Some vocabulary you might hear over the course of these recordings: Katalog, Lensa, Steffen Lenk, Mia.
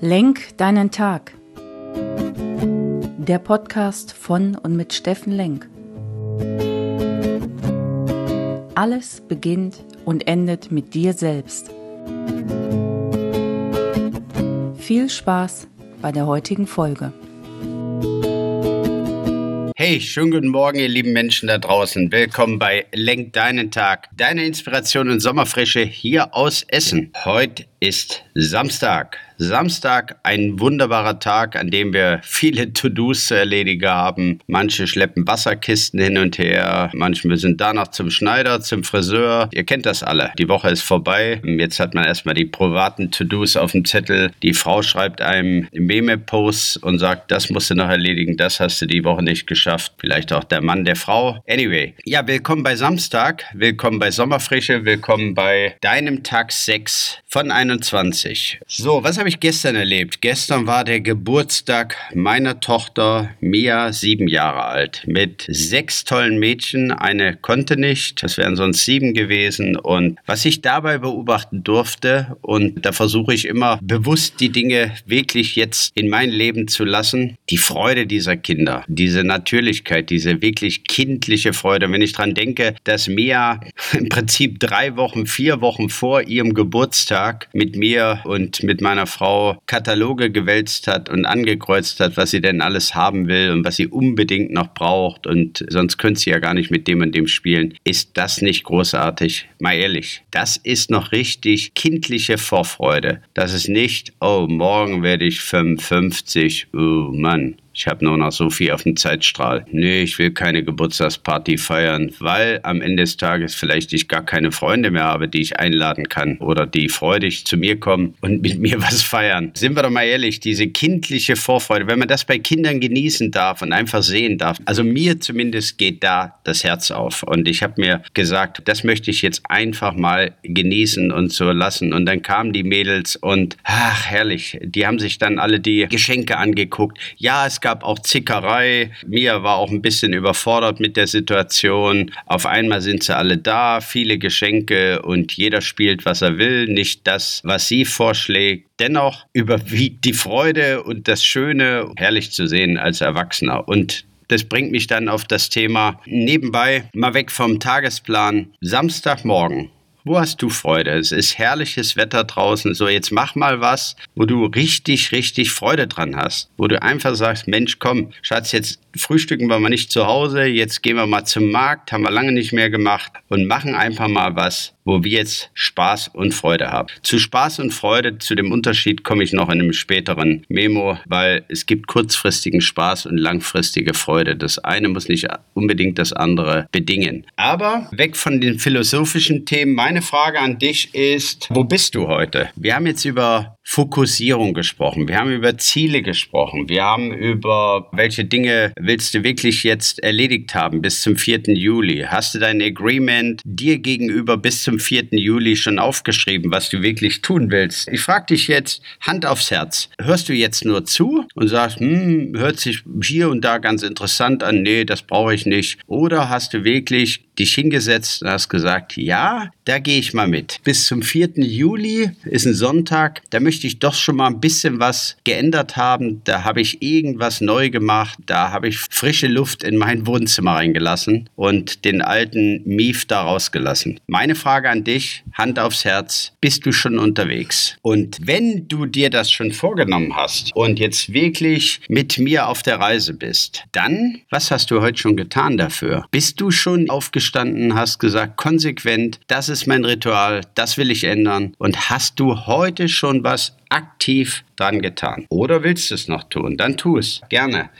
Lenk deinen Tag. Der Podcast von und mit Steffen Lenk. Alles beginnt und endet mit dir selbst. Viel Spaß bei der heutigen Folge. Hey, schönen guten Morgen, ihr lieben Menschen da draußen. Willkommen bei Lenk deinen Tag. Deine Inspiration und Sommerfrische hier aus Essen. Heute ist Samstag. Samstag, ein wunderbarer Tag, an dem wir viele To-Dos zu erledigen haben. Manche schleppen Wasserkisten hin und her, manche müssen danach zum Schneider, zum Friseur. Ihr kennt das alle. Die Woche ist vorbei. Jetzt hat man erstmal die privaten To-Dos auf dem Zettel. Die Frau schreibt einem Meme-Post und sagt, das musst du noch erledigen, das hast du die Woche nicht geschafft. Vielleicht auch der Mann der Frau. Anyway, ja, willkommen bei Samstag, willkommen bei Sommerfrische, willkommen bei deinem Tag 6 von 21. So, was habe ich gestern erlebt? Gestern war der Geburtstag meiner Tochter Mia, 7 Jahre alt, mit 6 tollen Mädchen. Eine konnte nicht, das wären sonst 7 gewesen. Und was ich dabei beobachten durfte, und da versuche ich immer bewusst die Dinge wirklich jetzt in mein Leben zu lassen, die Freude dieser Kinder, diese Natürlichkeit, diese wirklich kindliche Freude. Und wenn ich daran denke, dass Mia im Prinzip 4 Wochen vor ihrem Geburtstag mit mir und mit meiner Frau Kataloge gewälzt hat und angekreuzt hat, was sie denn alles haben will und was sie unbedingt noch braucht, und sonst könnte sie ja gar nicht mit dem und dem spielen. Ist das nicht großartig? Mal ehrlich, das ist noch richtig kindliche Vorfreude. Das ist nicht, oh, morgen werde ich 55, oh Mann, ich habe nur noch so viel auf dem Zeitstrahl. Nee, ich will keine Geburtstagsparty feiern, weil am Ende des Tages vielleicht ich gar keine Freunde mehr habe, die ich einladen kann oder die freudig zu mir kommen und mit mir was feiern. Sind wir doch mal ehrlich, diese kindliche Vorfreude, wenn man das bei Kindern genießen darf und einfach sehen darf, also mir zumindest geht da das Herz auf. Und ich habe mir gesagt, das möchte ich jetzt einfach mal genießen und so lassen. Und dann kamen die Mädels und, ach herrlich, die haben sich dann alle die Geschenke angeguckt. Ja, es gab auch Zickerei. Mia war auch ein bisschen überfordert mit der Situation. Auf einmal sind sie alle da, viele Geschenke und jeder spielt, was er will, nicht das, was sie vorschlägt. Dennoch überwiegt die Freude und das Schöne, herrlich zu sehen als Erwachsener. Und das bringt mich dann auf das Thema nebenbei, mal weg vom Tagesplan, Samstagmorgen. Wo hast du Freude? Es ist herrliches Wetter draußen. So, jetzt mach mal was, wo du richtig, richtig Freude dran hast. Wo du einfach sagst, Mensch, komm, Schatz, jetzt frühstücken wir mal nicht zu Hause. Jetzt gehen wir mal zum Markt, haben wir lange nicht mehr gemacht. Und machen einfach mal was, wo wir jetzt Spaß und Freude haben. Zu Spaß und Freude, zu dem Unterschied komme ich noch in einem späteren Memo, weil es gibt kurzfristigen Spaß und langfristige Freude. Das eine muss nicht unbedingt das andere bedingen. Aber weg von den philosophischen Themen, meine Frage an dich ist, wo bist du heute? Wir haben jetzt über Fokussierung gesprochen, wir haben über Ziele gesprochen, wir haben über welche Dinge willst du wirklich jetzt erledigt haben bis zum 4. Juli. Hast du dein Agreement dir gegenüber bis zum 4. Juli schon aufgeschrieben, was du wirklich tun willst? Ich frage dich jetzt, Hand aufs Herz, hörst du jetzt nur zu und sagst, hört sich hier und da ganz interessant an, nee, das brauche ich nicht. Oder hast du wirklich dich hingesetzt und hast gesagt, ja, da gehe ich mal mit. Bis zum 4. Juli ist ein Sonntag, da möchte ich doch schon mal ein bisschen was geändert haben. Da habe ich irgendwas neu gemacht, da habe ich frische Luft in mein Wohnzimmer reingelassen und den alten Mief da rausgelassen. Meine Frage an dich, Hand aufs Herz, bist du schon unterwegs? Und wenn du dir das schon vorgenommen hast und jetzt wirklich mit mir auf der Reise bist, dann, was hast du heute schon getan dafür? Bist du schon aufgestanden, hast gesagt, konsequent, das ist mein Ritual, das will ich ändern, und hast du heute schon was aktiv dran getan? Oder willst du es noch tun? Dann tu es. Gerne.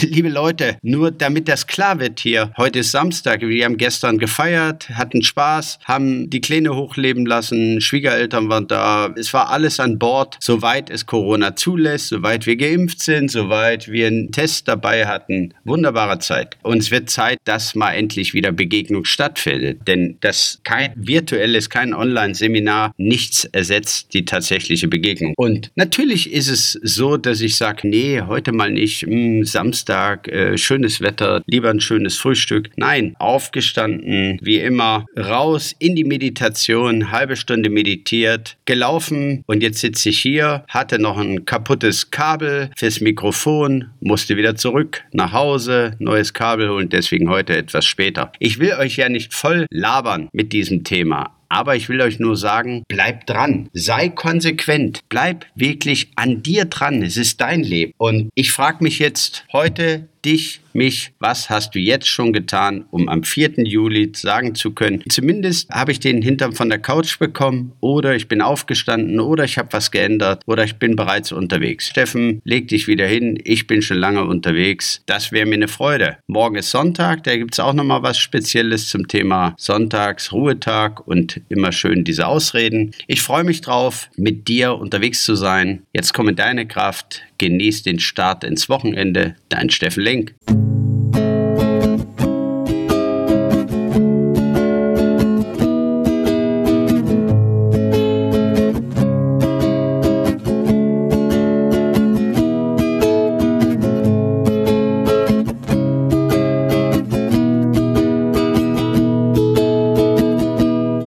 Liebe Leute, nur damit das klar wird hier, heute ist Samstag, wir haben gestern gefeiert, hatten Spaß, haben die Kleine hochleben lassen, Schwiegereltern waren da, es war alles an Bord, soweit es Corona zulässt, soweit wir geimpft sind, soweit wir einen Test dabei hatten. Wunderbare Zeit. Und es wird Zeit, dass mal endlich wieder Begegnung stattfindet, denn das kein virtuelles, kein Online-Seminar, nichts ersetzt die tatsächliche Begegnung. Und natürlich ist es so, dass ich sage, nee, heute mal nicht, Samstag. Samstag, schönes Wetter, lieber ein schönes Frühstück. Nein, aufgestanden, wie immer, raus in die Meditation, halbe Stunde meditiert, gelaufen und jetzt sitze ich hier, hatte noch ein kaputtes Kabel fürs Mikrofon, musste wieder zurück nach Hause, neues Kabel holen, deswegen heute etwas später. Ich will euch ja nicht voll labern mit diesem Thema. Aber ich will euch nur sagen, bleib dran, sei konsequent, bleib wirklich an dir dran, es ist dein Leben. Und ich frage mich jetzt heute, dich, mich, was hast du jetzt schon getan, um am 4. Juli sagen zu können, zumindest habe ich den Hintern von der Couch bekommen oder ich bin aufgestanden oder ich habe was geändert oder ich bin bereits unterwegs. Steffen, leg dich wieder hin, ich bin schon lange unterwegs, das wäre mir eine Freude. Morgen ist Sonntag, da gibt es auch nochmal was Spezielles zum Thema Sonntags, Ruhetag und immer schön diese Ausreden. Ich freue mich drauf, mit dir unterwegs zu sein. Jetzt komm in deine Kraft, genieß den Start ins Wochenende. Dein Steffen Lenk.